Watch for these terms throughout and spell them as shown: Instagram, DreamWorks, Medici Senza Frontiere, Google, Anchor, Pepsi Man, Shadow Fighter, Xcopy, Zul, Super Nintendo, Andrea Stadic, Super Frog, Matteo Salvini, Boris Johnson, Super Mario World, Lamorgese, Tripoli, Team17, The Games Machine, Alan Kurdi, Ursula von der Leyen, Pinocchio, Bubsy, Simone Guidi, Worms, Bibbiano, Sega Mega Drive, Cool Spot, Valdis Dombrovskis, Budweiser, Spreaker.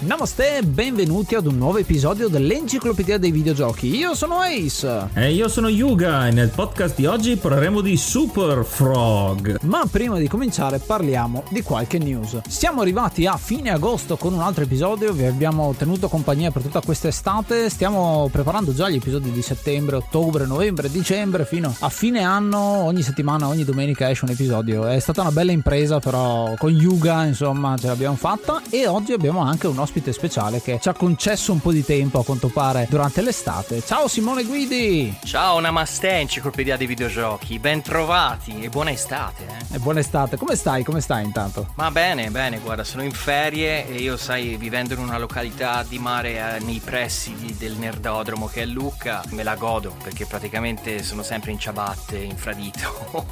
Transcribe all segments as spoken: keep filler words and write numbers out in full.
Namaste e benvenuti ad un nuovo episodio dell'Enciclopedia dei Videogiochi. Io sono Ace. E io sono Hiyuga e nel podcast di oggi parleremo di Super Frog. Ma prima di cominciare parliamo di qualche news. Siamo arrivati a fine agosto con un altro episodio, vi abbiamo tenuto compagnia per tutta quest'estate, stiamo preparando già gli episodi di settembre, ottobre, novembre, dicembre, fino a fine anno, ogni settimana, ogni domenica esce un episodio. È stata una bella impresa però con Hiyuga, insomma ce l'abbiamo fatta e oggi abbiamo anche un ospite speciale che ci ha concesso un po' di tempo a quanto pare durante l'estate. Ciao Simone Guidi! Ciao, namaste Enciclopedia dei Videogiochi, ben trovati e buona estate! Eh. E buona estate, come stai? Come stai intanto? Ma bene, bene, guarda, sono in ferie e io, sai, vivendo in una località di mare eh, nei pressi di, del nerdodromo che è Lucca, me la godo perché praticamente sono sempre in ciabatte, in infradito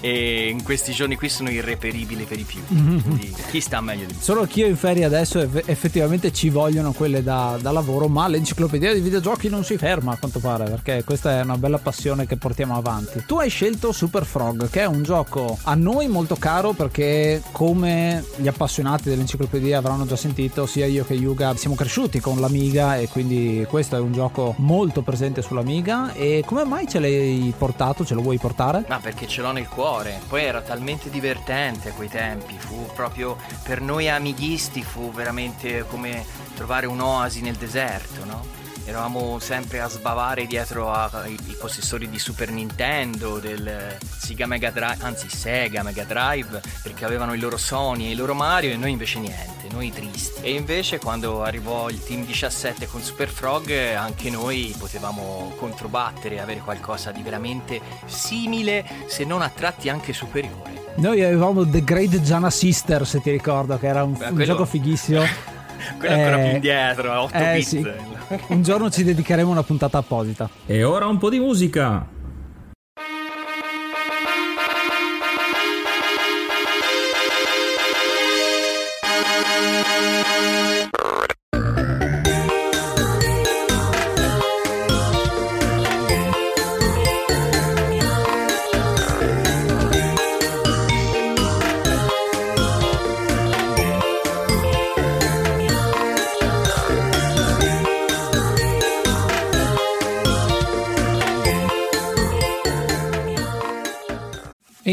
e in questi giorni qui sono irreperibile per i più, mm-hmm. Quindi chi sta meglio di me? Solo chi è in ferie adesso effettivamente effettivamente ci vogliono quelle da, da lavoro, ma l'enciclopedia dei videogiochi non si ferma a quanto pare, perché questa è una bella passione che portiamo avanti. Tu hai scelto Super Frog, che è un gioco a noi molto caro perché, come gli appassionati dell'enciclopedia avranno già sentito, sia io che Yuga siamo cresciuti con l'Amiga e quindi questo è un gioco molto presente sull'Amiga. E come mai ce l'hai portato? Ce lo vuoi portare? Ma perché ce l'ho nel cuore, poi era talmente divertente a quei tempi, fu proprio per noi amighisti, fu veramente come trovare un'oasi nel deserto, no? Eravamo sempre a sbavare dietro ai possessori di Super Nintendo, del Sega Mega Drive, anzi Sega Mega Drive, perché avevano i loro Sony e i loro Mario e noi invece niente, noi tristi. E invece quando arrivò il Team diciassette con Super Frog anche noi potevamo controbattere e avere qualcosa di veramente simile, se non a tratti anche superiore. Noi avevamo The Great Gianna Sisters, se ti ricordo, che era un, Beh, quello... un gioco fighissimo. Quello è ancora eh, più indietro, a otto eh, bit. Sì. Un giorno ci dedicheremo una puntata apposita. E ora un po' di musica. È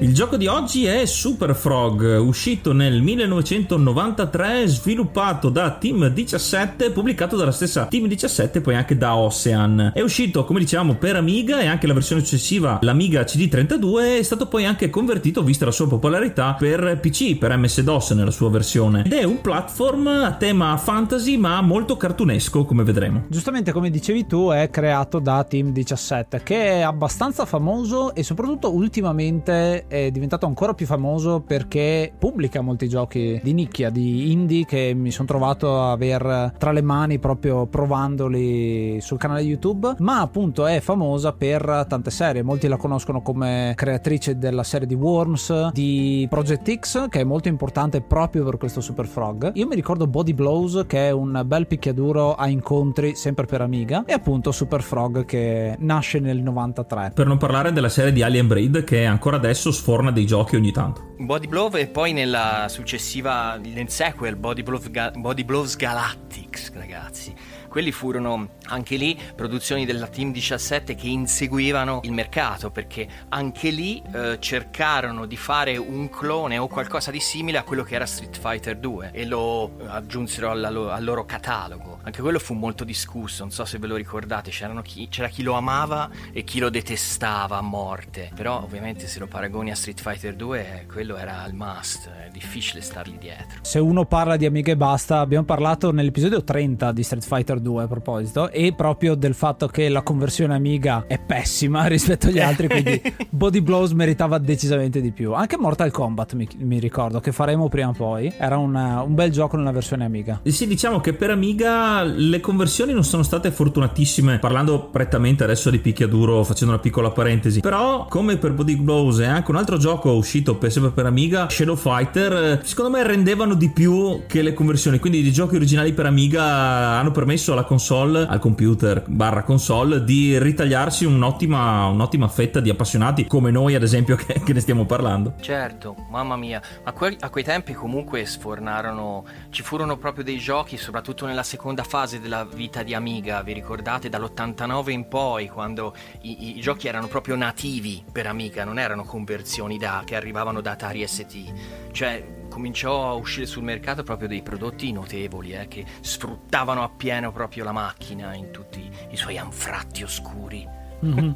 Il gioco di oggi è Super Frog, uscito nel millenovecentonovantatré, sviluppato da Team diciassette, pubblicato dalla stessa Team diciassette e poi anche da Ocean. È uscito, come dicevamo, per Amiga e anche la versione successiva, l'Amiga C D trentadue, è stato poi anche convertito, vista la sua popolarità, per P C, per M S DOS nella sua versione. Ed è un platform a tema fantasy ma molto cartunesco, come vedremo. Giustamente, come dicevi tu, è creato da Team diciassette, che è abbastanza famoso e soprattutto ultimamente è diventato ancora più famoso perché pubblica molti giochi di nicchia, di indie, che mi sono trovato a aver tra le mani proprio provandoli sul canale YouTube, ma appunto è famosa per tante serie. Molti la conoscono come creatrice della serie di Worms, di Project X, che è molto importante proprio per questo Super Frog. Io mi ricordo Body Blows, che è un bel picchiaduro a incontri sempre per Amiga, e appunto Super Frog che nasce nel novantatré. Per non parlare della serie di Alien Breed, che ancora adesso sforna dei giochi ogni tanto. Body Blow, e poi nella successiva, nel sequel Body Blow, Body Blows Galactics, ragazzi. Quelli furono anche lì produzioni della Team diciassette che inseguivano il mercato, perché anche lì eh, cercarono di fare un clone o qualcosa di simile a quello che era Street Fighter due e lo aggiunsero alla, al loro catalogo. Anche quello fu molto discusso, non so se ve lo ricordate, c'erano chi, c'era chi lo amava e chi lo detestava a morte, però ovviamente se lo paragoni a Street Fighter due quello era il must, è difficile stargli dietro. Se uno parla di Amiga e basta, abbiamo parlato nell'episodio trenta di Street Fighter due a proposito, e proprio del fatto che la conversione Amiga è pessima rispetto agli altri, quindi Body Blows meritava decisamente di più. Anche Mortal Kombat mi, mi ricordo che faremo prima o poi, era una, un bel gioco nella versione Amiga. Sì, diciamo che per Amiga le conversioni non sono state fortunatissime, parlando prettamente adesso di picchiaduro, facendo una piccola parentesi, però come per Body Blows e anche un altro gioco uscito per, sempre per Amiga, Shadow Fighter, secondo me rendevano di più che le conversioni, quindi i giochi originali per Amiga hanno permesso alla console, al computer barra console, di ritagliarsi un'ottima un'ottima fetta di appassionati come noi ad esempio che, che ne stiamo parlando. Certo, mamma mia, a, que- a quei tempi comunque sfornarono, ci furono proprio dei giochi soprattutto nella seconda fase della vita di Amiga, vi ricordate dall'ottantanove in poi, quando i, i giochi erano proprio nativi per Amiga, non erano conversioni da che arrivavano da Atari S T, cioè cominciò a uscire sul mercato proprio dei prodotti notevoli eh, che sfruttavano appieno proprio la macchina in tutti i suoi anfratti oscuri. Mm-hmm.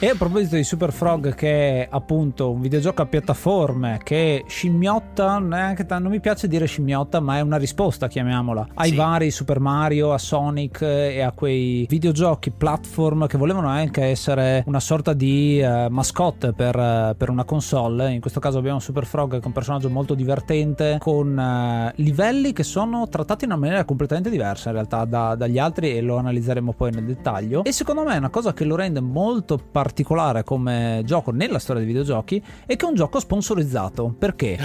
E a proposito di Super Frog, che è appunto un videogioco a piattaforme che scimmiotta, neanche t- non mi piace dire scimmiotta, ma è una risposta, chiamiamola, ai sì. vari Super Mario, a Sonic e a quei videogiochi platform che volevano anche essere una sorta di uh, mascotte per, uh, per una console. In questo caso abbiamo Super Frog, che è un personaggio molto divertente, con uh, livelli che sono trattati in una maniera completamente diversa in realtà da, dagli altri, e lo analizzeremo poi nel dettaglio. E secondo me è una cosa che lo rende molto particolare come gioco nella storia dei videogiochi, e che è un gioco sponsorizzato. Perché?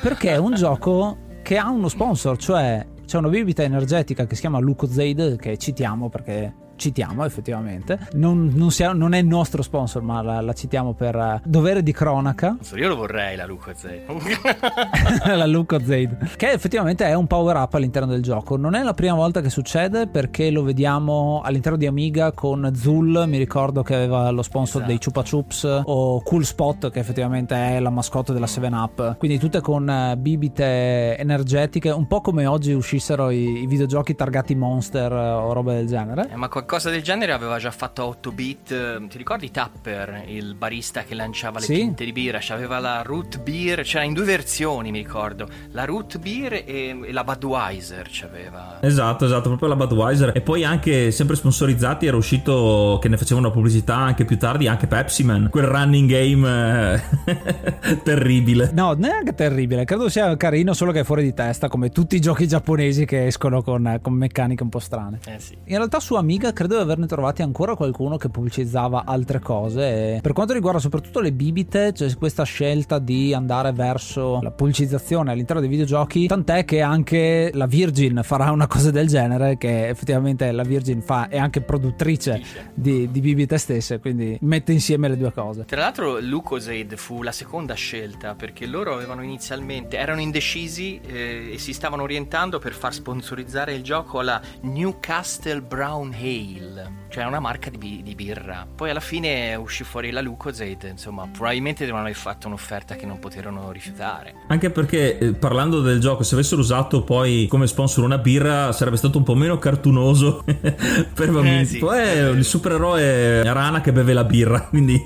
Perché è un gioco che ha uno sponsor, cioè c'è una bibita energetica che si chiama Lucozade, che citiamo perché citiamo effettivamente, non, non, sia, non è il nostro sponsor, ma la, la citiamo per uh, dovere di cronaca. Io lo vorrei la Lucozade. La Lucozade, che effettivamente è un power up all'interno del gioco. Non è la prima volta che succede, perché lo vediamo all'interno di Amiga con Zul, mi ricordo che aveva lo sponsor, esatto, dei Chupa Chups, o Cool Spot, che effettivamente è la mascotte della Seven Up, quindi tutte con uh, bibite energetiche, un po' come oggi uscissero i, i videogiochi targati Monster uh, o roba del genere. Eh, ma qua cosa del genere aveva già fatto a otto bit, ti ricordi Tapper, il barista che lanciava le sì. tinte di birra, c'aveva la Root Beer, c'era in due versioni mi ricordo, la Root Beer e, e la Budweiser c'aveva. Esatto, esatto, proprio la Budweiser. E poi anche sempre sponsorizzati era uscito, che ne facevano pubblicità anche più tardi, anche Pepsi Man, quel running game eh, terribile. No, neanche terribile, credo sia carino, solo che è fuori di testa come tutti i giochi giapponesi che escono con, con meccaniche un po' strane. Eh sì. In realtà su Amiga credo di averne trovati ancora qualcuno che pubblicizzava altre cose. Per quanto riguarda soprattutto le bibite, c'è cioè questa scelta di andare verso la pubblicizzazione all'interno dei videogiochi, tant'è che anche la Virgin farà una cosa del genere, che effettivamente la Virgin fa, è anche produttrice di, di bibite stesse, quindi mette insieme le due cose. Tra l'altro Lucozade fu la seconda scelta, perché loro avevano inizialmente, erano indecisi eh, e si stavano orientando per far sponsorizzare il gioco alla Newcastle Brown Ale, cioè una marca di, di birra. Poi alla fine uscì fuori la Lucozade, insomma probabilmente devono aver fatto un'offerta che non poterono rifiutare, anche perché eh, parlando del gioco, se avessero usato poi come sponsor una birra sarebbe stato un po' meno cartunoso per bambini, eh, sì. Poi è il supereroe rana che beve la birra, quindi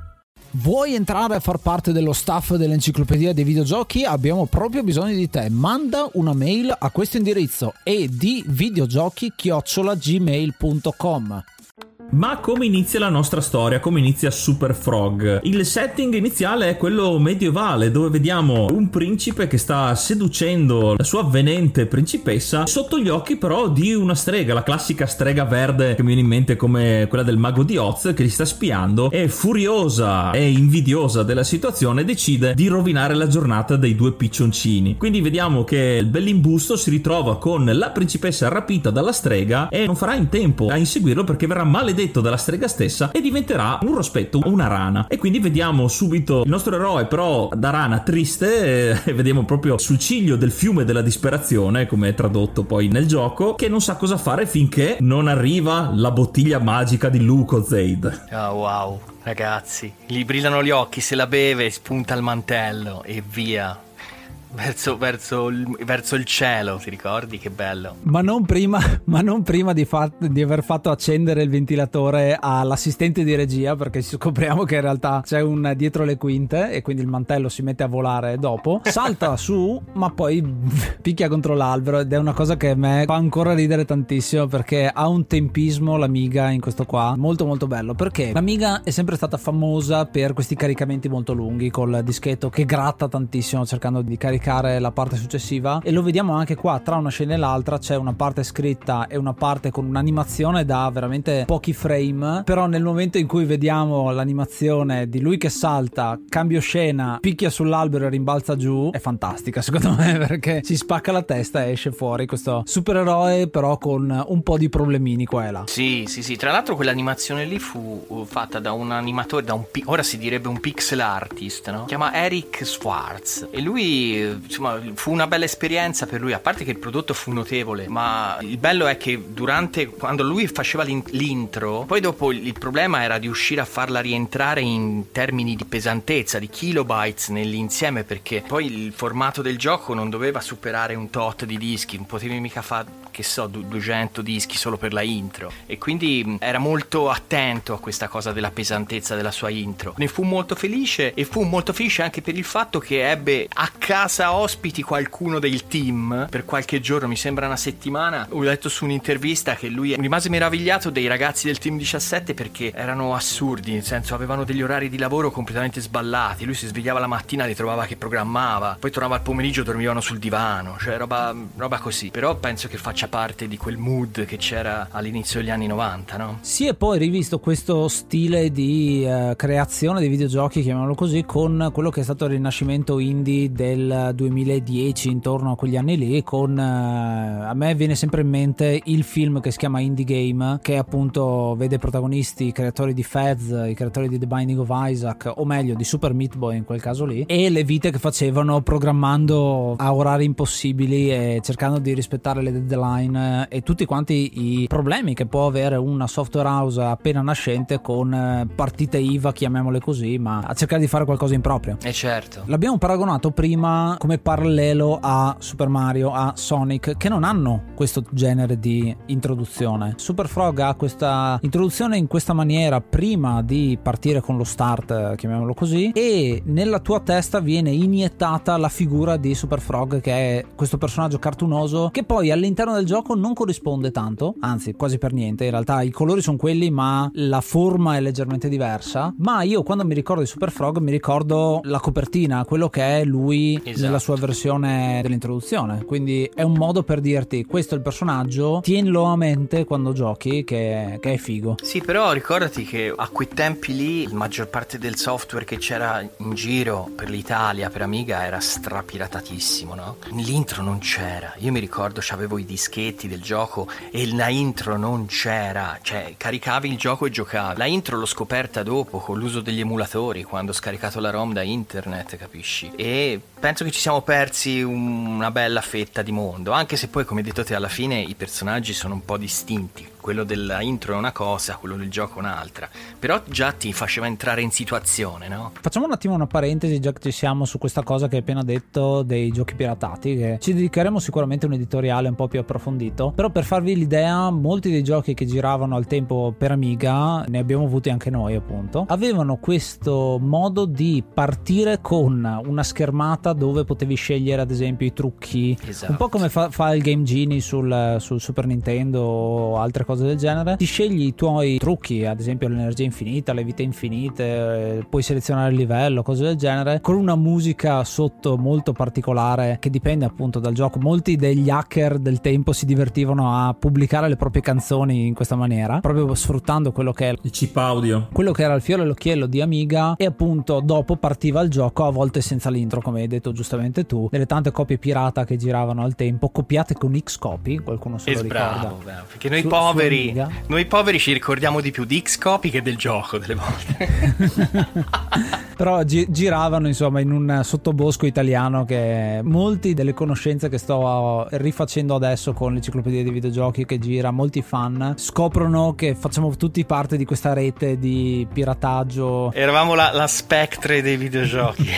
Vuoi entrare a far parte dello staff dell'Enciclopedia dei Videogiochi? Abbiamo proprio bisogno di te. Manda una mail a questo indirizzo: edvideogiochi chiocciola gmail punto com. Ma come inizia la nostra storia? Come inizia Super Frog? Il setting iniziale è quello medievale, dove vediamo un principe che sta seducendo la sua avvenente principessa sotto gli occhi però di una strega, la classica strega verde che mi viene in mente come quella del Mago di Oz, che li sta spiando e, furiosa e invidiosa della situazione, decide di rovinare la giornata dei due piccioncini. Quindi vediamo che il bellimbusto si ritrova con la principessa rapita dalla strega e non farà in tempo a inseguirlo, perché verrà maledetta dalla strega stessa e diventerà un rospetto, una rana. E quindi vediamo subito il nostro eroe però da rana triste, e vediamo proprio sul ciglio del fiume della disperazione, come è tradotto poi nel gioco, che non sa cosa fare finché non arriva la bottiglia magica di Lucozade. Oh, wow, ragazzi, gli brillano gli occhi, se la beve, spunta il mantello e via Verso, verso, verso il cielo, ti ricordi? Che bello. Ma non prima, ma non prima di, fa- di aver fatto accendere il ventilatore all'assistente di regia, perché scopriamo che in realtà c'è un dietro le quinte e quindi il mantello si mette a volare dopo, salta su ma poi picchia contro l'albero, ed è una cosa che a me fa ancora ridere tantissimo, perché ha un tempismo l'amiga in questo qua molto molto bello, perché l'amiga è sempre stata famosa per questi caricamenti molto lunghi col dischetto che gratta tantissimo cercando di caricare la parte successiva, e lo vediamo anche qua, tra una scena e l'altra c'è una parte scritta e una parte con un'animazione da veramente pochi frame, però nel momento in cui vediamo l'animazione di lui che salta, cambio scena, picchia sull'albero e rimbalza giù, è fantastica secondo me, perché si spacca la testa e esce fuori questo supereroe però con un po' di problemini qua e là. Sì, sì, sì, tra l'altro quell'animazione lì fu fatta da un animatore, da un pi- ora si direbbe un pixel artist, no? Si chiama Eric Schwartz, e lui, insomma, fu una bella esperienza per lui, a parte che il prodotto fu notevole, ma il bello è che durante, quando lui faceva l'intro, poi dopo il problema era di riuscire a farla rientrare in termini di pesantezza, di kilobytes nell'insieme, perché poi il formato del gioco non doveva superare un tot di dischi, non potevi mica fare, che so, duecento dischi solo per la intro, e quindi era molto attento a questa cosa della pesantezza della sua intro. Ne fu molto felice, e fu molto felice anche per il fatto che ebbe a casa senza ospiti qualcuno del team per qualche giorno, mi sembra una settimana, ho letto su un'intervista che lui rimase meravigliato dei ragazzi del team diciassette perché erano assurdi, nel senso avevano degli orari di lavoro completamente sballati, lui si svegliava la mattina, li trovava che programmava, poi tornava al pomeriggio, dormivano sul divano, cioè roba, roba così. Però penso che faccia parte di quel mood che c'era all'inizio degli anni novanta, no? Sì, e poi rivisto questo stile di uh, creazione dei videogiochi, chiamiamolo così, con quello che è stato il rinascimento indie del duemiladieci, intorno a quegli anni lì, con uh, a me viene sempre in mente il film che si chiama Indie Game, che appunto vede protagonisti i creatori di Fez, i creatori di The Binding of Isaac, o meglio di Super Meat Boy in quel caso lì, e le vite che facevano programmando a orari impossibili e cercando di rispettare le deadline e tutti quanti i problemi che può avere una software house appena nascente con partite I V A, chiamiamole così, ma a cercare di fare qualcosa in proprio. E certo, l'abbiamo paragonato prima come parallelo a Super Mario, a Sonic, che non hanno questo genere di introduzione. Super Frog ha questa introduzione in questa maniera prima di partire con lo start, chiamiamolo così, e nella tua testa viene iniettata la figura di Super Frog, che è questo personaggio cartunoso che poi all'interno del gioco non corrisponde tanto, anzi quasi per niente. In realtà i colori sono quelli, ma la forma è leggermente diversa. Ma io quando mi ricordo di Super Frog mi ricordo la copertina, quello che è lui, esatto, nella sua versione dell'introduzione. Quindi è un modo per dirti: questo è il personaggio, tienilo a mente quando giochi, che, che è figo. Sì, però ricordati che a quei tempi lì la maggior parte del software che c'era in giro per l'Italia, per Amiga, era strapilatatissimo, no? L'intro non c'era. Io mi ricordo c'avevo i dischetti del gioco e la intro non c'era, cioè caricavi il gioco e giocavi. La intro l'ho scoperta dopo con l'uso degli emulatori, quando ho scaricato la ROM da internet, capisci? E penso che ci siamo persi un, una bella fetta di mondo, anche se poi, come hai detto te, alla fine i personaggi sono un po' distinti. Quello dell'intro è una cosa, quello del gioco è un'altra, però già ti faceva entrare in situazione, no? Facciamo un attimo una parentesi, già che ci siamo, su questa cosa che hai appena detto dei giochi piratati, che ci dedicheremo sicuramente un editoriale un po' più approfondito. Però per farvi l'idea, molti dei giochi che giravano al tempo per Amiga, ne abbiamo avuti anche noi appunto, avevano questo modo di partire con una schermata dove potevi scegliere ad esempio i trucchi, esatto, un po' come fa, fa il Game Genie sul, sul Super Nintendo o altre cose del genere. Ti scegli i tuoi trucchi, ad esempio l'energia infinita, le vite infinite, puoi selezionare il livello, cose del genere, con una musica sotto molto particolare che dipende appunto dal gioco. Molti degli hacker del tempo si divertivano a pubblicare le proprie canzoni in questa maniera, proprio sfruttando quello che è il chip audio, quello che era il fiore all'occhiello di Amiga, e appunto dopo partiva il gioco, a volte senza l'intro, come hai detto giustamente tu, delle tante copie pirata che giravano al tempo, copiate con Xcopy, qualcuno se lo ricorda. Bravo, bravo, perché noi Su- poveri Noi poveri ci ricordiamo di più di Xcopy che del gioco delle volte. Però gi- giravano insomma in un sottobosco italiano, che molti delle conoscenze che sto rifacendo adesso con l'Enciclopedia dei Videogiochi che gira, molti fan scoprono che facciamo tutti parte di questa rete di pirataggio. Eravamo la, la Spectre dei videogiochi.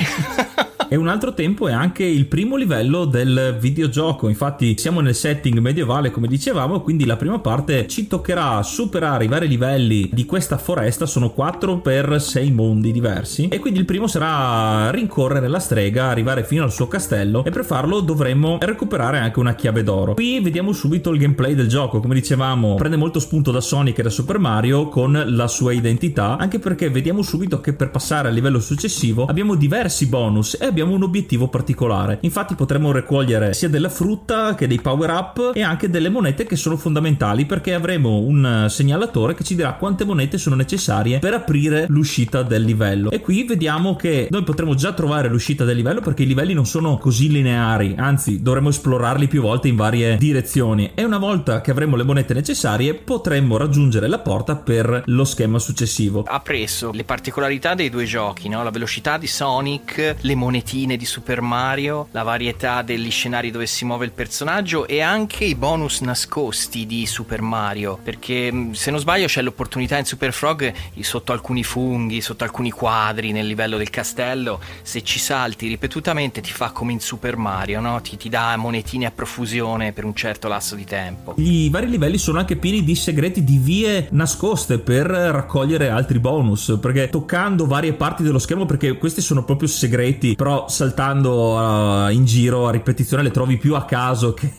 E un altro tempo è anche il primo livello del videogioco, infatti siamo nel setting medievale come dicevamo, quindi la prima parte ci toccherà superare i vari livelli di questa foresta, sono quattro per sei mondi diversi, e quindi il primo sarà rincorrere la strega, arrivare fino al suo castello, e per farlo dovremo recuperare anche una chiave d'oro. Qui vediamo subito il gameplay del gioco, come dicevamo prende molto spunto da Sonic e da Super Mario con la sua identità, anche perché vediamo subito che per passare al livello successivo abbiamo diversi bonus e abbiamo un obiettivo particolare. Infatti potremo raccogliere sia della frutta che dei power up e anche delle monete, che sono fondamentali perché avremo un segnalatore che ci dirà quante monete sono necessarie per aprire l'uscita del livello. E qui vediamo che noi potremo già trovare l'uscita del livello, perché i livelli non sono così lineari, anzi dovremo esplorarli più volte in varie direzioni, e una volta che avremo le monete necessarie potremo raggiungere la porta per lo schema successivo. Ha preso le particolarità dei due giochi, no? La velocità di Sonic, le monetine di Super Mario, la varietà degli scenari dove si muove il personaggio e anche i bonus nascosti di Super Mario, perché se non sbaglio c'è l'opportunità in Super Frog sotto alcuni funghi, sotto alcuni quadri nel livello del castello, se ci salti ripetutamente ti fa come in Super Mario, no? ti, ti dà monetine a profusione per un certo lasso di tempo. I vari livelli sono anche pieni di segreti, di vie nascoste per raccogliere altri bonus, perché toccando varie parti dello schermo, perché questi sono proprio segreti, però però saltando uh, in giro a ripetizione le trovi più a caso che,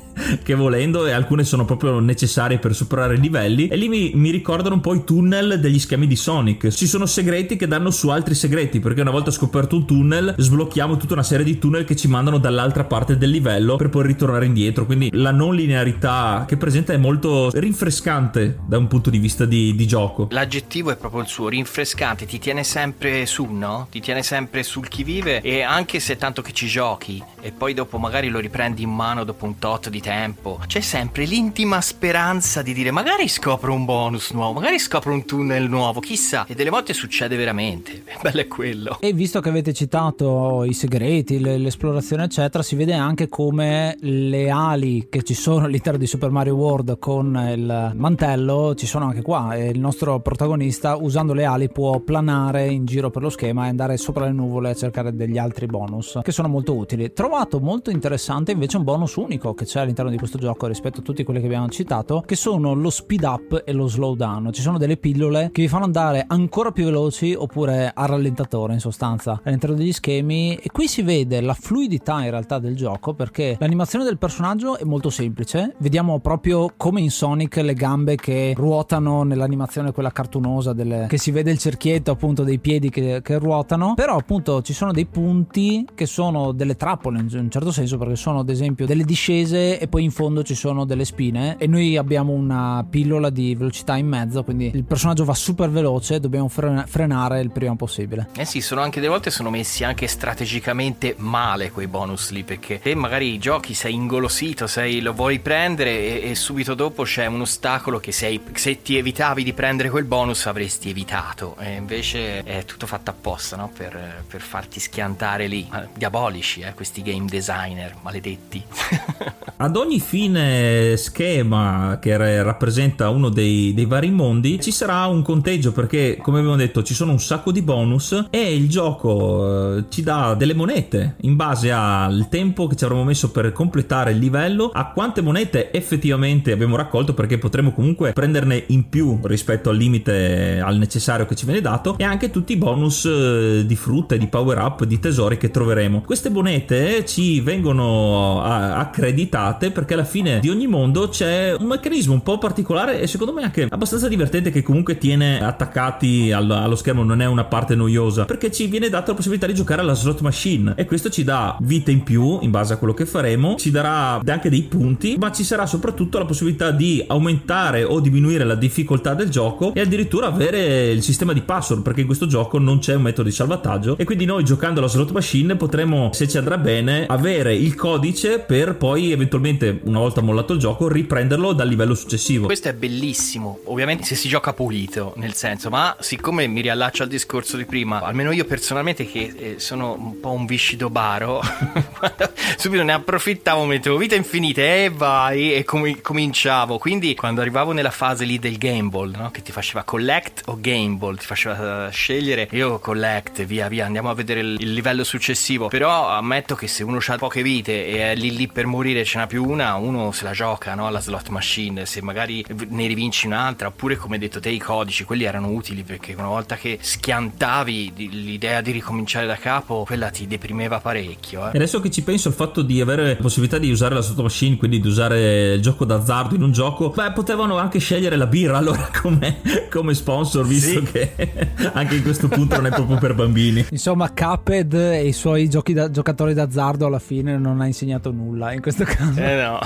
che volendo, e alcune sono proprio necessarie per superare i livelli, e lì mi, mi ricordano un po' i tunnel degli schemi di Sonic. Ci sono segreti che danno su altri segreti, perché una volta scoperto un tunnel sblocchiamo tutta una serie di tunnel che ci mandano dall'altra parte del livello per poi ritornare indietro, quindi la non linearità che presenta è molto rinfrescante da un punto di vista di, di gioco. L'aggettivo è proprio il suo, rinfrescante, ti tiene sempre su, no? Ti tiene sempre sul chi vive, e anche se tanto che ci giochi e poi dopo magari lo riprendi in mano dopo un tot di tempo, c'è sempre l'intima speranza di dire magari scopro un bonus nuovo, magari scopro un tunnel nuovo, chissà, e delle volte succede veramente. Bello è quello. E visto che avete citato i segreti, l'esplorazione eccetera, si vede anche come le ali che ci sono all'interno di Super Mario World con il mantello ci sono anche qua, e il nostro protagonista usando le ali può planare in giro per lo schema e andare sopra le nuvole a cercare degli altri bonus che sono molto utili. Trovato molto interessante invece un bonus unico che c'è all'interno all'interno di questo gioco rispetto a tutti quelli che abbiamo citato, che sono lo speed up e lo slow down. Ci sono delle pillole che vi fanno andare ancora più veloci oppure a rallentatore in sostanza all'interno degli schemi, e qui si vede la fluidità in realtà del gioco, perché l'animazione del personaggio è molto semplice, vediamo proprio come in Sonic le gambe che ruotano nell'animazione quella cartunosa delle... che si vede il cerchietto appunto dei piedi che, che ruotano, però appunto ci sono dei punti che sono delle trappole in un certo senso, perché sono ad esempio delle discese e poi in fondo ci sono delle spine, e noi abbiamo una pillola di velocità in mezzo, quindi il personaggio va super veloce, dobbiamo fre- frenare il prima possibile. Eh sì, sono anche delle volte sono messi anche strategicamente male quei bonus lì, perché te magari giochi, sei ingolosito, sei, lo vuoi prendere e, e subito dopo c'è un ostacolo che sei, se ti evitavi di prendere quel bonus avresti evitato, e invece è tutto fatto apposta, no? per, per farti schiantare lì. Diabolici eh, questi game designer maledetti. Ad ogni fine schema che re- rappresenta uno dei, dei vari mondi ci sarà un conteggio, perché come abbiamo detto ci sono un sacco di bonus e il gioco eh, ci dà delle monete in base al tempo che ci avremo messo per completare il livello, a quante monete effettivamente abbiamo raccolto, perché potremo comunque prenderne in più rispetto al limite, al necessario che ci viene dato, e anche tutti i bonus eh, di frutta, di power up, di tesori che troveremo. Queste monete ci vengono a- accreditate perché alla fine di ogni mondo c'è un meccanismo un po' particolare e secondo me anche abbastanza divertente, che comunque tiene attaccati allo schermo, non è una parte noiosa, perché ci viene data la possibilità di giocare alla slot machine, e questo ci dà vite in più in base a quello che faremo, ci darà anche dei punti, ma ci sarà soprattutto la possibilità di aumentare o diminuire la difficoltà del gioco e addirittura avere il sistema di password, perché in questo gioco non c'è un metodo di salvataggio, e quindi noi giocando alla slot machine potremo, se ci andrà bene, avere il codice per poi eventualmente, una volta mollato il gioco, riprenderlo dal livello successivo. Questo è bellissimo, ovviamente se si gioca pulito, nel senso, ma siccome mi riallaccio al discorso di prima, almeno io personalmente che sono un po' un viscido baro subito ne approfittavo, mettevo vita infinita e eh, vai e com- cominciavo, quindi quando arrivavo nella fase lì del game ball, no? Che ti faceva collect o game ball, ti faceva scegliere, io collect, via via andiamo a vedere il livello successivo, però ammetto che se uno ha poche vite e è lì lì per morire, ce n'ha più una, uno se la gioca, no? Alla slot machine, se magari ne rivinci un'altra, oppure come detto te i codici, quelli erano utili, perché una volta che schiantavi l'idea di ricominciare da capo, quella ti deprimeva parecchio eh. E adesso che ci penso, il fatto di avere la possibilità di usare la slot machine, quindi di usare il gioco d'azzardo in un gioco, beh, potevano anche scegliere la birra allora come, come sponsor, visto sì, che anche in questo punto non è proprio per bambini. Insomma, Cuphead e i suoi giochi da, giocatori d'azzardo alla fine non ha insegnato nulla in questo caso. Eh no.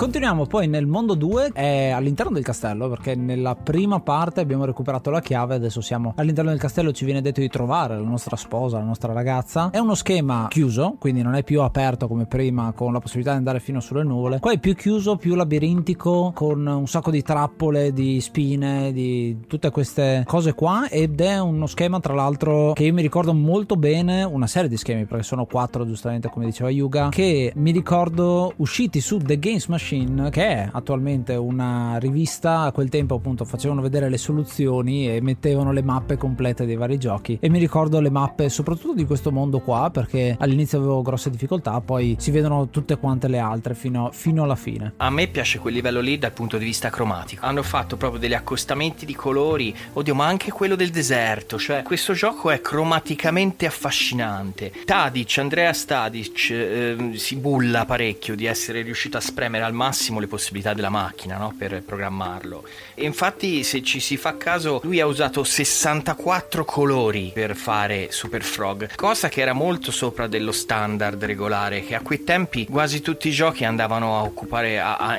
Continuiamo poi nel mondo due, è all'interno del castello, perché nella prima parte abbiamo recuperato la chiave, adesso siamo all'interno del castello, ci viene detto di trovare la nostra sposa, la nostra ragazza. È uno schema chiuso, quindi non è più aperto come prima con la possibilità di andare fino sulle nuvole, qua è più chiuso, più labirintico, con un sacco di trappole, di spine, di tutte queste cose qua, ed è uno schema tra l'altro che io mi ricordo molto bene, una serie di schemi perché sono quattro giustamente come diceva Hiyuga, che mi ricordo usciti su The Games Machine Machine, che è attualmente una rivista. A quel tempo appunto facevano vedere le soluzioni e mettevano le mappe complete dei vari giochi, e mi ricordo le mappe soprattutto di questo mondo qua, perché all'inizio avevo grosse difficoltà, poi si vedono tutte quante le altre fino, fino alla fine. A me piace quel livello lì dal punto di vista cromatico, hanno fatto proprio degli accostamenti di colori, oddio, ma anche quello del deserto, cioè questo gioco è cromaticamente affascinante. Tadic, Andrea Stadic eh, si bulla parecchio di essere riuscito a spremere al massimo le possibilità della macchina, no? Per programmarlo, e infatti se ci si fa caso lui ha usato sessantaquattro colori per fare Super Frog, cosa che era molto sopra dello standard regolare, che a quei tempi quasi tutti i giochi andavano a occupare a, a,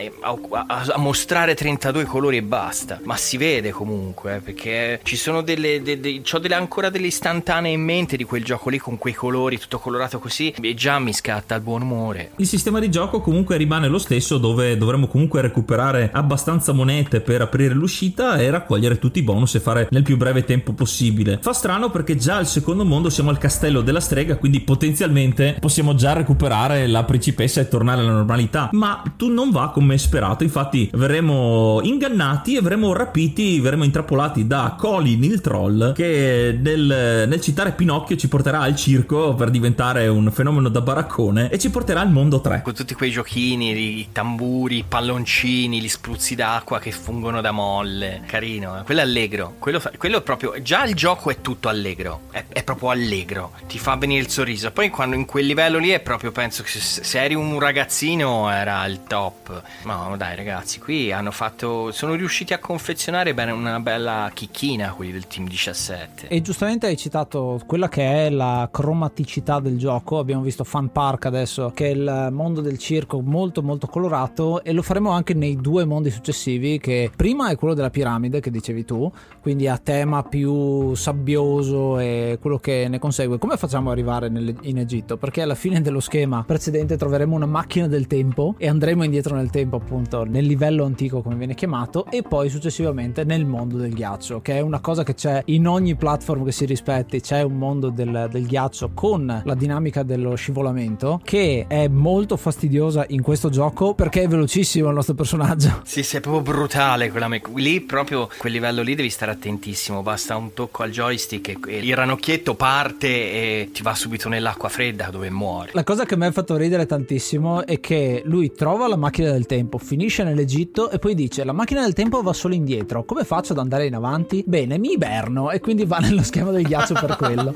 a, a mostrare trentadue colori e basta. Ma si vede comunque eh, perché ci sono delle, de, de, c'ho delle, ancora delle istantanee in mente di quel gioco lì con quei colori, tutto colorato così, e già mi scatta il buon umore. Il sistema di gioco comunque rimane lo stesso, dove dovremmo comunque recuperare abbastanza monete per aprire l'uscita e raccogliere tutti i bonus e fare nel più breve tempo possibile. Fa strano perché già al secondo mondo siamo al castello della strega, quindi potenzialmente possiamo già recuperare la principessa e tornare alla normalità, ma tu non va come sperato. Infatti verremo ingannati e verremo rapiti, verremo intrappolati da Colin il troll, che nel, nel citare Pinocchio ci porterà al circo per diventare un fenomeno da baraccone e ci porterà al mondo tre, con tutti quei giochini, i tamburi, i palloncini, gli spruzzi d'acqua che fungono da molle. Carino eh? Quello è allegro, quello, quello è proprio, già il gioco è tutto allegro, è, è proprio allegro, ti fa venire il sorriso. Poi quando in quel livello lì è proprio, penso che se, se eri un ragazzino era il top. Ma dai ragazzi, qui hanno fatto, sono riusciti a confezionare bene una bella chicchina quelli del Team diciassette. E giustamente hai citato quella che è la cromaticità del gioco. Abbiamo visto Fun Park adesso, che è il mondo del circo molto molto colorato, e lo faremo anche nei due mondi successivi, che prima è quello della piramide che dicevi tu, quindi a tema più sabbioso e quello che ne consegue. Come facciamo ad arrivare nel, in Egitto? Perché alla fine dello schema precedente troveremo una macchina del tempo e andremo indietro nel tempo, appunto nel livello antico come viene chiamato, e poi successivamente nel mondo del ghiaccio, che è una cosa che c'è in ogni platform che si rispetti. C'è un mondo del, del ghiaccio con la dinamica dello scivolamento, che è molto fastidiosa in questo gioco perché è velocissimo il nostro personaggio. Sì, sì, è proprio brutale quella me- lì, proprio quel livello lì devi stare attentissimo, basta un tocco al joystick e, e il ranocchietto parte e ti va subito nell'acqua fredda dove muori. La cosa che mi ha fatto ridere tantissimo è che lui trova la macchina del tempo, finisce nell'Egitto e poi dice la macchina del tempo va solo indietro, come faccio ad andare in avanti? Bene, mi iberno, e quindi va nello schema del ghiaccio per quello.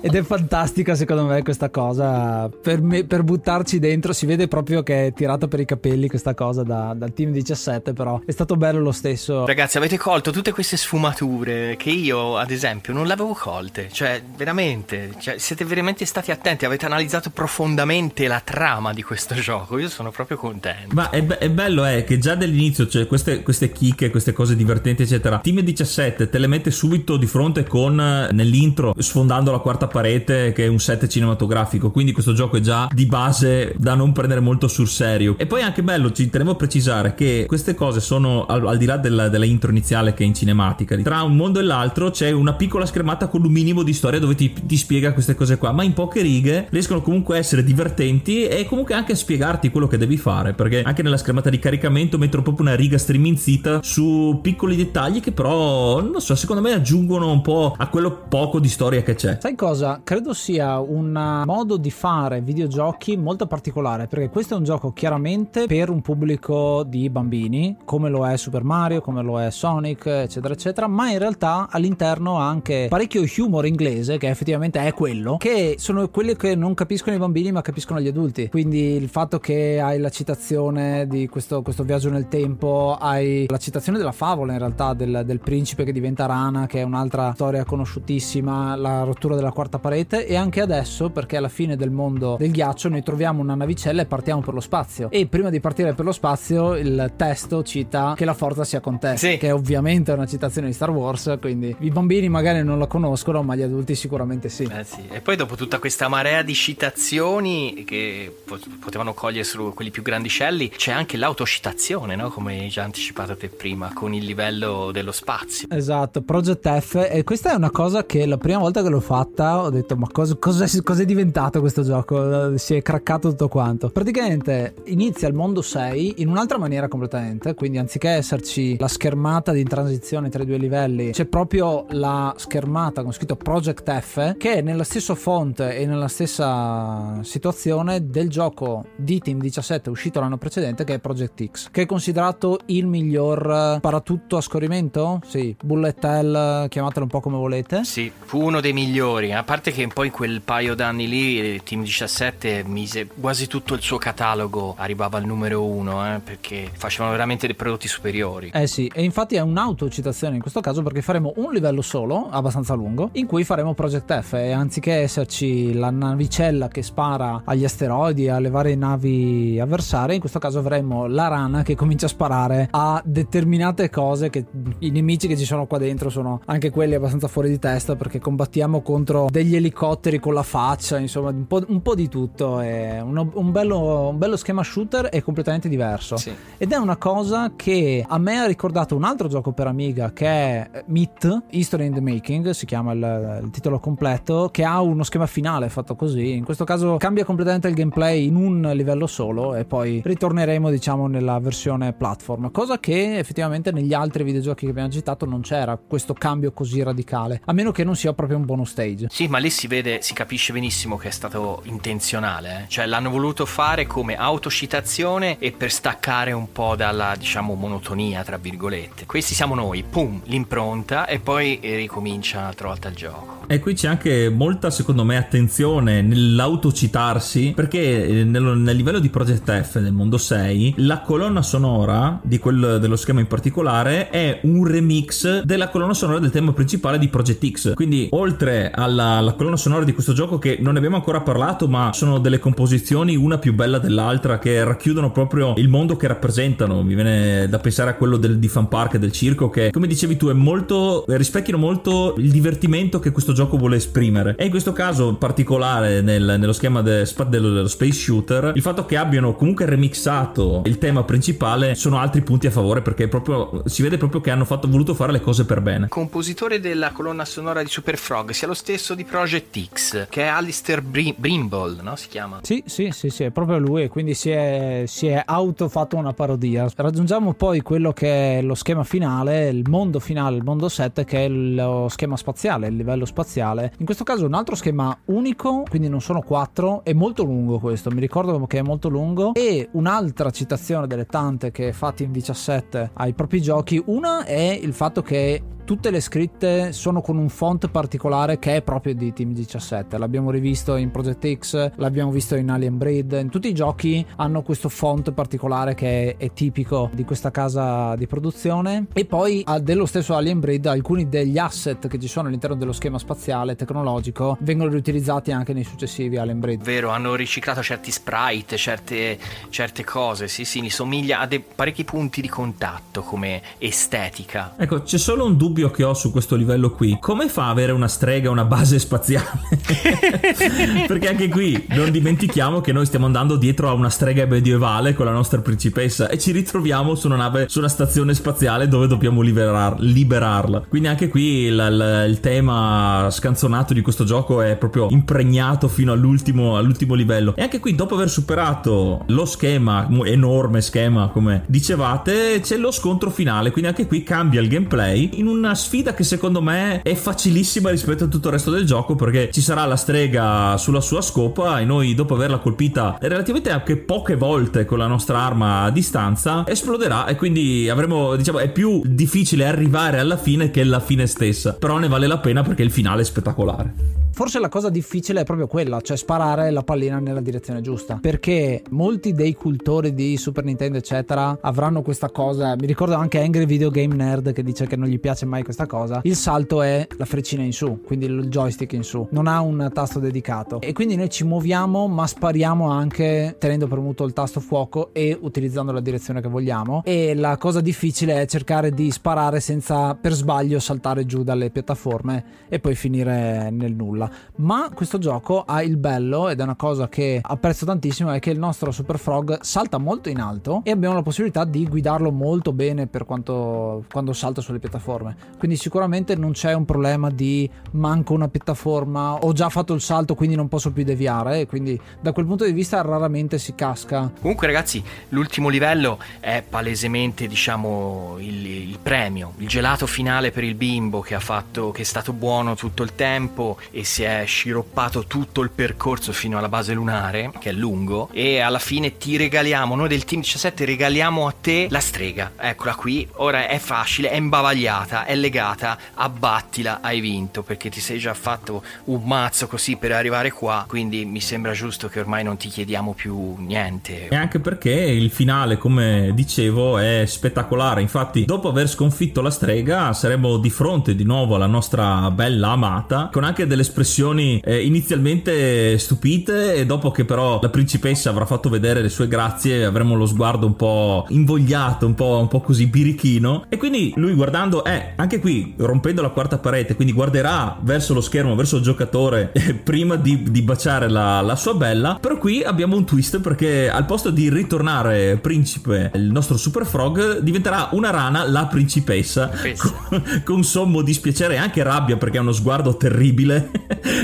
Ed è fantastica secondo me questa cosa, per, me, per buttarci dentro. Si vede proprio che è tirata per i capelli questa cosa da, dal Team diciassette, però è stato bello lo stesso. Ragazzi, avete colto tutte queste sfumature che io ad esempio non le avevo colte, cioè veramente, cioè, siete veramente stati attenti, avete analizzato profondamente la trama di questo gioco, io sono proprio contento. Ma è, be- è bello è che già dall'inizio, cioè queste, queste chicche, queste cose divertenti eccetera, Team diciassette te le mette subito di fronte con, nell'intro, sfondando la quarta parete, che è un set cinematografico, quindi questo gioco è già di base da non prendere molto sul serio. E poi è anche bello, ci tenevo a precisare che queste cose sono al, al di là della, della intro iniziale che è in cinematica, tra un mondo e l'altro c'è una piccola schermata con un minimo di storia dove ti, ti spiega queste cose qua, ma in poche righe riescono comunque a essere divertenti e comunque anche a spiegarti quello che devi fare, perché anche nella schermata di caricamento mettono proprio una riga striminzita su piccoli dettagli che però non so, secondo me aggiungono un po' a quello poco di storia che c'è. Sai cosa? Credo sia un modo di fare videogiochi molto particolare, perché questo è un gioco chiaramente per un pubblico di bambini, come lo è Super Mario, come lo è Sonic eccetera eccetera, ma in realtà all'interno ha anche parecchio humor inglese, che effettivamente è quello che sono quelli che non capiscono i bambini ma capiscono gli adulti. Quindi il fatto che hai la citazione di questo, questo viaggio nel tempo, hai la citazione della favola in realtà del, del principe che diventa rana, che è un'altra storia conosciutissima, la rottura della quarta parete, e anche adesso, perché alla fine del mondo del ghiaccio noi troviamo una navicella e partiamo per lo spazio, e prima di partire per lo spazio il testo cita che la forza sia con te, sì. Che è ovviamente una citazione di Star Wars, quindi i bambini magari non la conoscono ma gli adulti sicuramente sì. Eh sì. E poi dopo tutta questa marea di citazioni che potevano cogliere solo quelli più grandicelli, c'è anche l'autocitazione, no? Come già anticipato te prima, con il livello dello spazio. Esatto, Project F, e questa è una cosa che la prima volta che l'ho fatta pubblicità, ho detto ma cosa è diventato questo gioco, si è craccato tutto quanto. Praticamente inizia il mondo sei in un'altra maniera completamente, quindi anziché esserci la schermata di transizione tra i due livelli c'è proprio la schermata con scritto Project F, che è nella stessa font e nella stessa situazione del gioco di Team diciassette uscito l'anno precedente, che è Project X, che è considerato il miglior paratutto a scorrimento, sì, bullet hell, chiamatelo un po' come volete. Sì, fu uno dei migliori, a parte che poi in quel paio d'anni lì Team diciassette mise quasi tutto il suo catalogo, arrivava al numero uno, eh, perché facevano veramente dei prodotti superiori. Eh sì, e infatti è un'autocitazione in questo caso, perché faremo un livello solo abbastanza lungo in cui faremo Project F, e anziché esserci la navicella che spara agli asteroidi, alle varie navi avversarie, in questo caso avremo la rana che comincia a sparare a determinate cose, che i nemici che ci sono qua dentro sono anche quelli abbastanza fuori di testa, perché combattiamo contro degli elicotteri con la faccia, insomma un po', un po' di tutto. È uno, un, bello, un bello schema shooter e completamente diverso, sì. Ed è una cosa che a me ha ricordato un altro gioco per Amiga, che è Meat History in the Making si chiama il, il titolo completo, che ha uno schema finale fatto così. In questo caso cambia completamente il gameplay in un livello solo, e poi ritorneremo diciamo nella versione platform, cosa che effettivamente negli altri videogiochi che abbiamo citato non c'era questo cambio così radicale, a meno che non sia proprio un bonus stage. Sì, ma lì si vede, si capisce benissimo che è stato intenzionale, eh? Cioè l'hanno voluto fare come autocitazione e per staccare un po' dalla diciamo monotonia tra virgolette. Questi siamo noi, pum, l'impronta, e poi ricomincia un'altra volta il gioco. E qui c'è anche molta secondo me attenzione nell'autocitarsi, perché nel, nel livello di Project F del mondo sei la colonna sonora di quel dello schema in particolare è un remix della colonna sonora del tema principale di Project X, quindi oltre alla la colonna sonora di questo gioco che non ne abbiamo ancora parlato, ma sono delle composizioni una più bella dell'altra che racchiudono proprio il mondo che rappresentano. Mi viene da pensare a quello del, di Fan Park e del circo, che come dicevi tu è molto, rispecchiano molto il divertimento che questo gioco vuole esprimere, e in questo caso in particolare nel, nello schema de, dello, dello space shooter il fatto che abbiano comunque remixato il tema principale sono altri punti a favore, perché proprio si vede proprio che hanno fatto, voluto fare le cose per bene. Compositore della colonna sonora di Super Frog sia lo stesso di Project X, che è Alistair Brim- Brimble, no? Si chiama? Sì, sì, sì, sì, è proprio lui, quindi si è, si è auto fatto una parodia. Raggiungiamo poi quello che è lo schema finale, il mondo finale, il mondo sette, che è lo schema spaziale, il livello spaziale. In questo caso un altro schema unico, quindi non sono quattro, è molto lungo questo, mi ricordo che è molto lungo. E un'altra citazione delle tante che fa Team diciassette ai propri giochi, una è il fatto che tutte le scritte sono con un font particolare che è proprio di Team diciassette. L'abbiamo rivisto in Project X, l'abbiamo visto in Alien Breed, in tutti i giochi hanno questo font particolare che è, è tipico di questa casa di produzione. E poi dello stesso Alien Breed alcuni degli asset che ci sono all'interno dello schema spaziale tecnologico vengono riutilizzati anche nei successivi Alien Breed. Vero, hanno riciclato certi sprite, certe, certe cose, sì sì, mi somiglia a de- parecchi punti di contatto come estetica. Ecco, c'è solo un dubbio che ho su questo livello qui: come fa a avere una strega una base spaziale? Perché anche qui non dimentichiamo che noi stiamo andando dietro a una strega medievale con la nostra principessa e ci ritroviamo su una nave, su una stazione spaziale dove dobbiamo liberar- liberarla. Quindi anche qui la, la, il tema scanzonato di questo gioco è proprio impregnato fino all'ultimo, all'ultimo livello. E anche qui, dopo aver superato lo schema, enorme schema come dicevate, c'è lo scontro finale, quindi anche qui cambia il gameplay in un una sfida che secondo me è facilissima rispetto a tutto il resto del gioco, perché ci sarà la strega sulla sua scopa e noi, dopo averla colpita relativamente anche poche volte con la nostra arma a distanza, esploderà, e quindi avremo, diciamo, è più difficile arrivare alla fine che la fine stessa, però ne vale la pena perché il finale è spettacolare. Forse la cosa difficile è proprio quella, cioè sparare la pallina nella direzione giusta, perché molti dei cultori di Super Nintendo eccetera avranno questa cosa, mi ricordo anche Angry Video Game Nerd che dice che non gli piace mai questa cosa. Il salto è la freccina in su, quindi il joystick in su, non ha un tasto dedicato, e quindi noi ci muoviamo ma spariamo anche tenendo premuto il tasto fuoco e utilizzando la direzione che vogliamo. E la cosa difficile è cercare di sparare senza per sbaglio saltare giù dalle piattaforme e poi finire nel nulla. consola. Ma questo gioco ha il bello, ed è una cosa che apprezzo tantissimo, è che il nostro Super Frog salta molto in alto e abbiamo la possibilità di guidarlo molto bene per quanto quando salta sulle piattaforme. Quindi sicuramente non c'è un problema di manco una piattaforma, ho già fatto il salto quindi non posso più deviare, e quindi da quel punto di vista raramente si casca. Comunque ragazzi, l'ultimo livello è palesemente, diciamo, il, il premio, il gelato finale per il bimbo che ha fatto, che è stato buono tutto il tempo e si è sciroppato tutto il percorso fino alla base lunare, che è lungo, e alla fine ti regaliamo, noi del Team diciassette regaliamo a te la strega, eccola qui. Ora è facile, è imbavagliata, è legata, abbattila, hai vinto, perché ti sei già fatto un mazzo così per arrivare qua, quindi mi sembra giusto che ormai non ti chiediamo più niente. E anche perché il finale, come dicevo, è spettacolare. Infatti dopo aver sconfitto la strega saremo di fronte di nuovo alla nostra bella amata, con anche delle espressioni eh, inizialmente stupite, e dopo che però la principessa avrà fatto vedere le sue grazie avremo lo sguardo un po' invogliato, un po', un po' così birichino, e quindi lui guardando eh, anche qui rompendo la quarta parete, quindi guarderà verso lo schermo, verso il giocatore eh, prima di, di baciare la, la sua bella. Per cui abbiamo un twist, perché al posto di ritornare principe il nostro Super Frog diventerà una rana la principessa, con, con sommo dispiacere e anche rabbia, perché ha uno sguardo terribile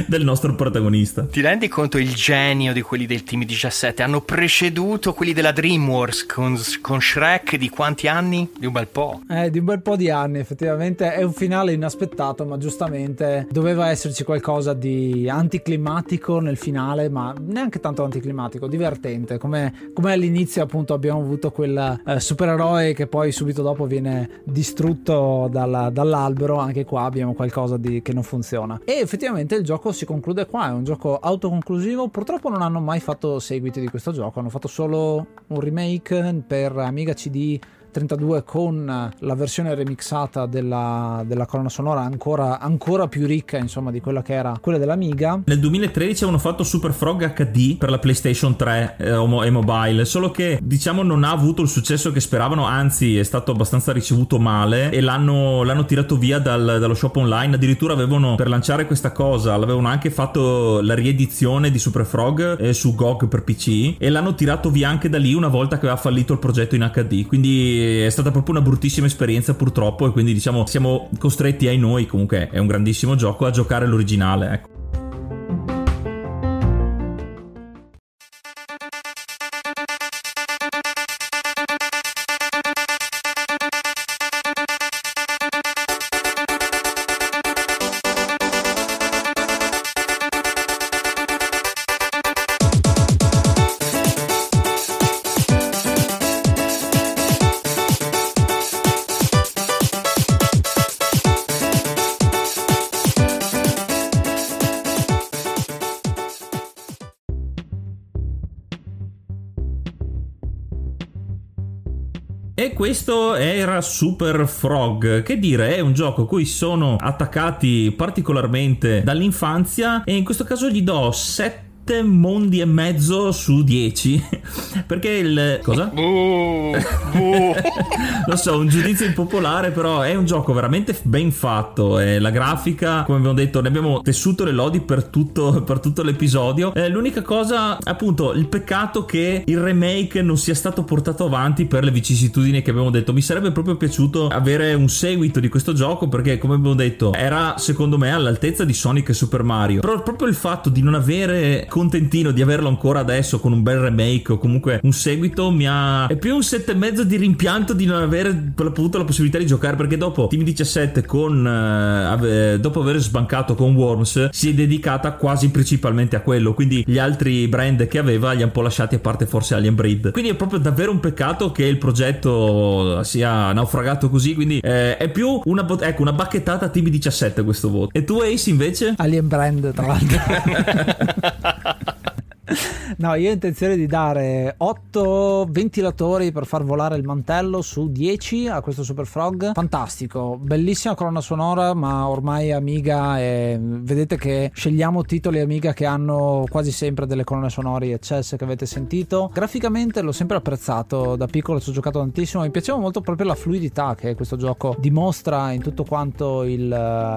del nostro protagonista. Ti rendi conto il genio di quelli del Team diciassette? Hanno preceduto quelli della DreamWorks con, con Shrek di quanti anni? Di un bel po'. Eh, di un bel po' di anni, effettivamente. È un finale inaspettato, ma giustamente doveva esserci qualcosa di anticlimatico nel finale, ma neanche tanto anticlimatico, divertente. Come, come all'inizio appunto abbiamo avuto quel eh, supereroe che poi subito dopo viene distrutto dalla, dall'albero, anche qua abbiamo qualcosa di, che non funziona. E effettivamente il gioco si conclude qua, è un gioco autoconclusivo. Purtroppo non hanno mai fatto seguiti di questo gioco, hanno fatto solo un remake per Amiga C D trentadue con la versione remixata della, della colonna sonora ancora, ancora più ricca, insomma, di quella che era quella dell'Amiga. Nel duemilatredici hanno fatto Super Frog H D per la PlayStation tre eh, e mobile, solo che diciamo non ha avuto il successo che speravano, anzi è stato abbastanza ricevuto male e l'hanno, l'hanno tirato via dal, dallo shop online. Addirittura avevano, per lanciare questa cosa, l'avevano anche fatto la riedizione di Super Frog eh, su G O G per P C, e l'hanno tirato via anche da lì una volta che aveva fallito il progetto in H D. Quindi è stata proprio una bruttissima esperienza, purtroppo, e quindi diciamo siamo costretti ai noi, comunque è un grandissimo gioco, a giocare l'originale, ecco. E questo era Super Frog, che dire, è un gioco a cui sono attaccati particolarmente dall'infanzia, e in questo caso gli do sette mondi e mezzo su dieci, perché il cosa? Uh, uh. Lo so, un giudizio impopolare, però è un gioco veramente ben fatto. Eh, la grafica, come abbiamo detto, ne abbiamo tessuto le lodi per tutto, per tutto l'episodio. Eh, l'unica cosa, appunto, il peccato che il remake non sia stato portato avanti per le vicissitudini che abbiamo detto. Mi sarebbe proprio piaciuto avere un seguito di questo gioco, perché come abbiamo detto era secondo me all'altezza di Sonic e Super Mario, però proprio il fatto di non avere contentino di averlo ancora adesso con un bel remake o comunque un seguito mi ha... è più un sette e mezzo di rimpianto di non avere appunto la possibilità di giocare, perché dopo Team diciassette con eh, dopo aver sbancato con Worms si è dedicata quasi principalmente a quello, quindi gli altri brand che aveva li ha un po' lasciati a parte, forse Alien Breed. Quindi è proprio davvero un peccato che il progetto sia naufragato così, quindi eh, è più una, bot- ecco, una bacchettata Team diciassette questo voto. E tu Ace invece? Alien Brand tra l'altro No, io ho intenzione di dare otto ventilatori per far volare il mantello su dieci a questo Super Frog. Fantastico, bellissima colonna sonora, ma ormai Amiga, e vedete che scegliamo titoli Amiga che hanno quasi sempre delle colonne sonore eccesse che avete sentito. Graficamente l'ho sempre apprezzato, da piccolo ci ho giocato tantissimo, mi piaceva molto proprio la fluidità che questo gioco dimostra in tutto quanto il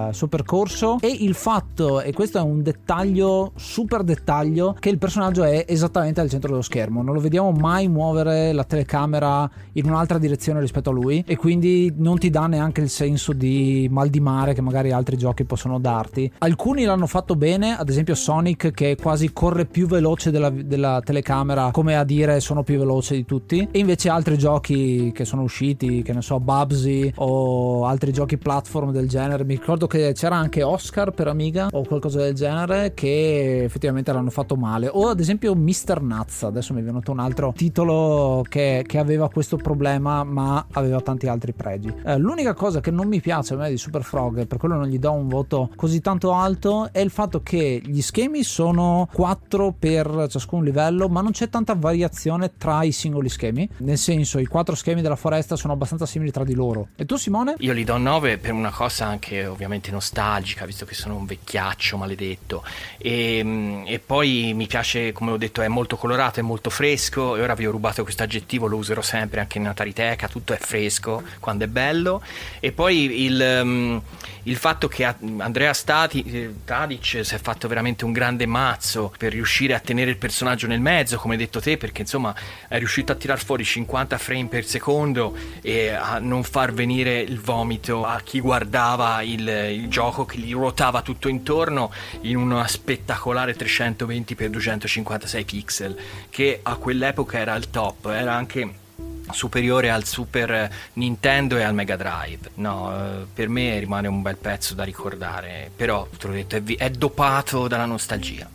uh, suo percorso, e il fatto, e questo è un dettaglio, super dettaglio, che il personaggio è esattamente al centro dello schermo, non lo vediamo mai muovere la telecamera in un'altra direzione rispetto a lui, e quindi non ti dà neanche il senso di mal di mare che magari altri giochi possono darti. Alcuni l'hanno fatto bene, ad esempio Sonic, che quasi corre più veloce della, della telecamera, come a dire sono più veloce di tutti, e invece altri giochi che sono usciti, che ne so, Bubsy o altri giochi platform del genere, mi ricordo che c'era anche Oscar per Amiga o qualcosa del genere, che effettivamente l'hanno fatto male, o ad esempio mister Nazza, adesso mi è venuto un altro titolo che, che aveva questo problema ma aveva tanti altri pregi. Eh, l'unica cosa che non mi piace a me di Super Frog, per quello non gli do un voto così tanto alto, è il fatto che gli schemi sono quattro per ciascun livello, ma non c'è tanta variazione tra i singoli schemi, nel senso i quattro schemi della foresta sono abbastanza simili tra di loro. E tu, Simone? Io gli do nove per una cosa anche ovviamente nostalgica, visto che sono un vecchiaccio maledetto, e, e poi mi piace, come ho detto, è molto colorato, è molto fresco, e ora vi ho rubato questo aggettivo, lo userò sempre anche in Atariteca, tutto è fresco quando è bello. E poi il, um, il fatto che Andrea Stadic si è fatto veramente un grande mazzo per riuscire a tenere il personaggio nel mezzo, come hai detto te, perché insomma è riuscito a tirar fuori cinquanta frame per secondo e a non far venire il vomito a chi guardava il, il gioco che gli ruotava tutto intorno, in una spettacolare trecentoventi per duecentocinquantasei pixel, che a quell'epoca era il top, era anche superiore al Super Nintendo e al Mega Drive. No, per me rimane un bel pezzo da ricordare, però te l'ho detto, è, vi- è dopato dalla nostalgia.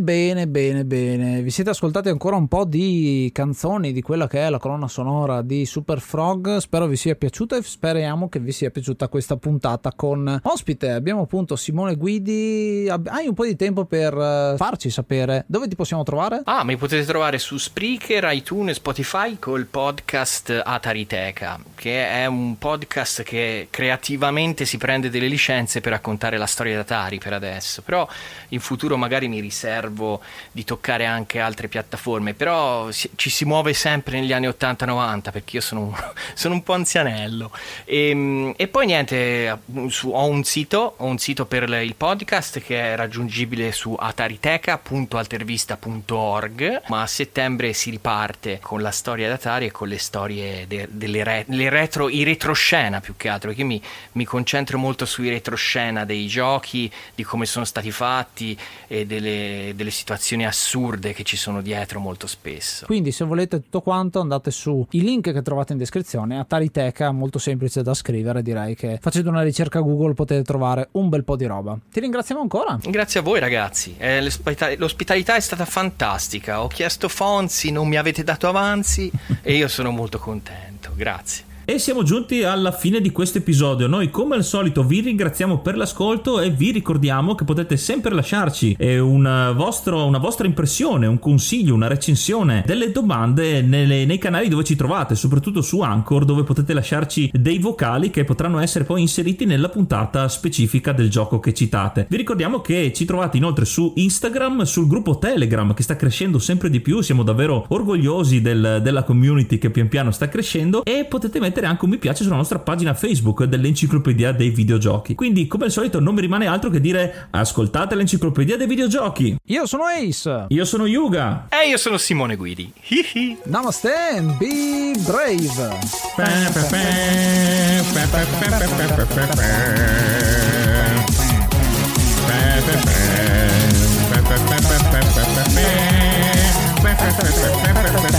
Bene, bene, bene. Vi siete ascoltati ancora un po' di canzoni di quella che è la colonna sonora di Super Frog. Spero vi sia piaciuta e speriamo che vi sia piaciuta questa puntata con ospite. Abbiamo appunto Simone Guidi. Hai un po' di tempo per farci sapere dove ti possiamo trovare? Ah, mi potete trovare su Spreaker, iTunes, Spotify col podcast Atariteca, che è un podcast che creativamente si prende delle licenze per raccontare la storia di Atari per adesso, però in futuro magari mi riservo di toccare anche altre piattaforme, però ci si muove sempre negli anni ottanta novanta, perché io sono, sono un po' anzianello. E, e poi niente, su, ho un sito ho un sito per il podcast che è raggiungibile su atariteca punto altervista punto org, ma a settembre si riparte con la storia d'Atari e con le storie de, delle re, le retro, i retroscena più che altro, perché mi, mi concentro molto sui retroscena dei giochi, di come sono stati fatti e delle delle situazioni assurde che ci sono dietro molto spesso. Quindi se volete tutto quanto andate su i link che trovate in descrizione. Atariteca, molto semplice da scrivere, direi che facendo una ricerca Google potete trovare un bel po' di roba. Ti ringraziamo ancora. Grazie a voi ragazzi, eh, l'ospitalità, l'ospitalità è stata fantastica, ho chiesto fonzi, non mi avete dato avanzi e io sono molto contento, grazie. E siamo giunti alla fine di questo episodio. Noi come al solito vi ringraziamo per l'ascolto e vi ricordiamo che potete sempre lasciarci una, vostro, una vostra impressione, un consiglio, una recensione, delle domande nelle, nei canali dove ci trovate, soprattutto su Anchor, dove potete lasciarci dei vocali che potranno essere poi inseriti nella puntata specifica del gioco che citate. Vi ricordiamo che ci trovate inoltre su Instagram, sul gruppo Telegram che sta crescendo sempre di più, siamo davvero orgogliosi del, della community che pian piano sta crescendo, e potete mettere anche un mi piace sulla nostra pagina Facebook dell'Enciclopedia dei Videogiochi. Quindi come al solito non mi rimane altro che dire: ascoltate l'Enciclopedia dei Videogiochi. Io sono Ace, io sono Hiyuga e io sono Simone Guidi. Hihi. Namaste and be brave. Preferenze, preferenze,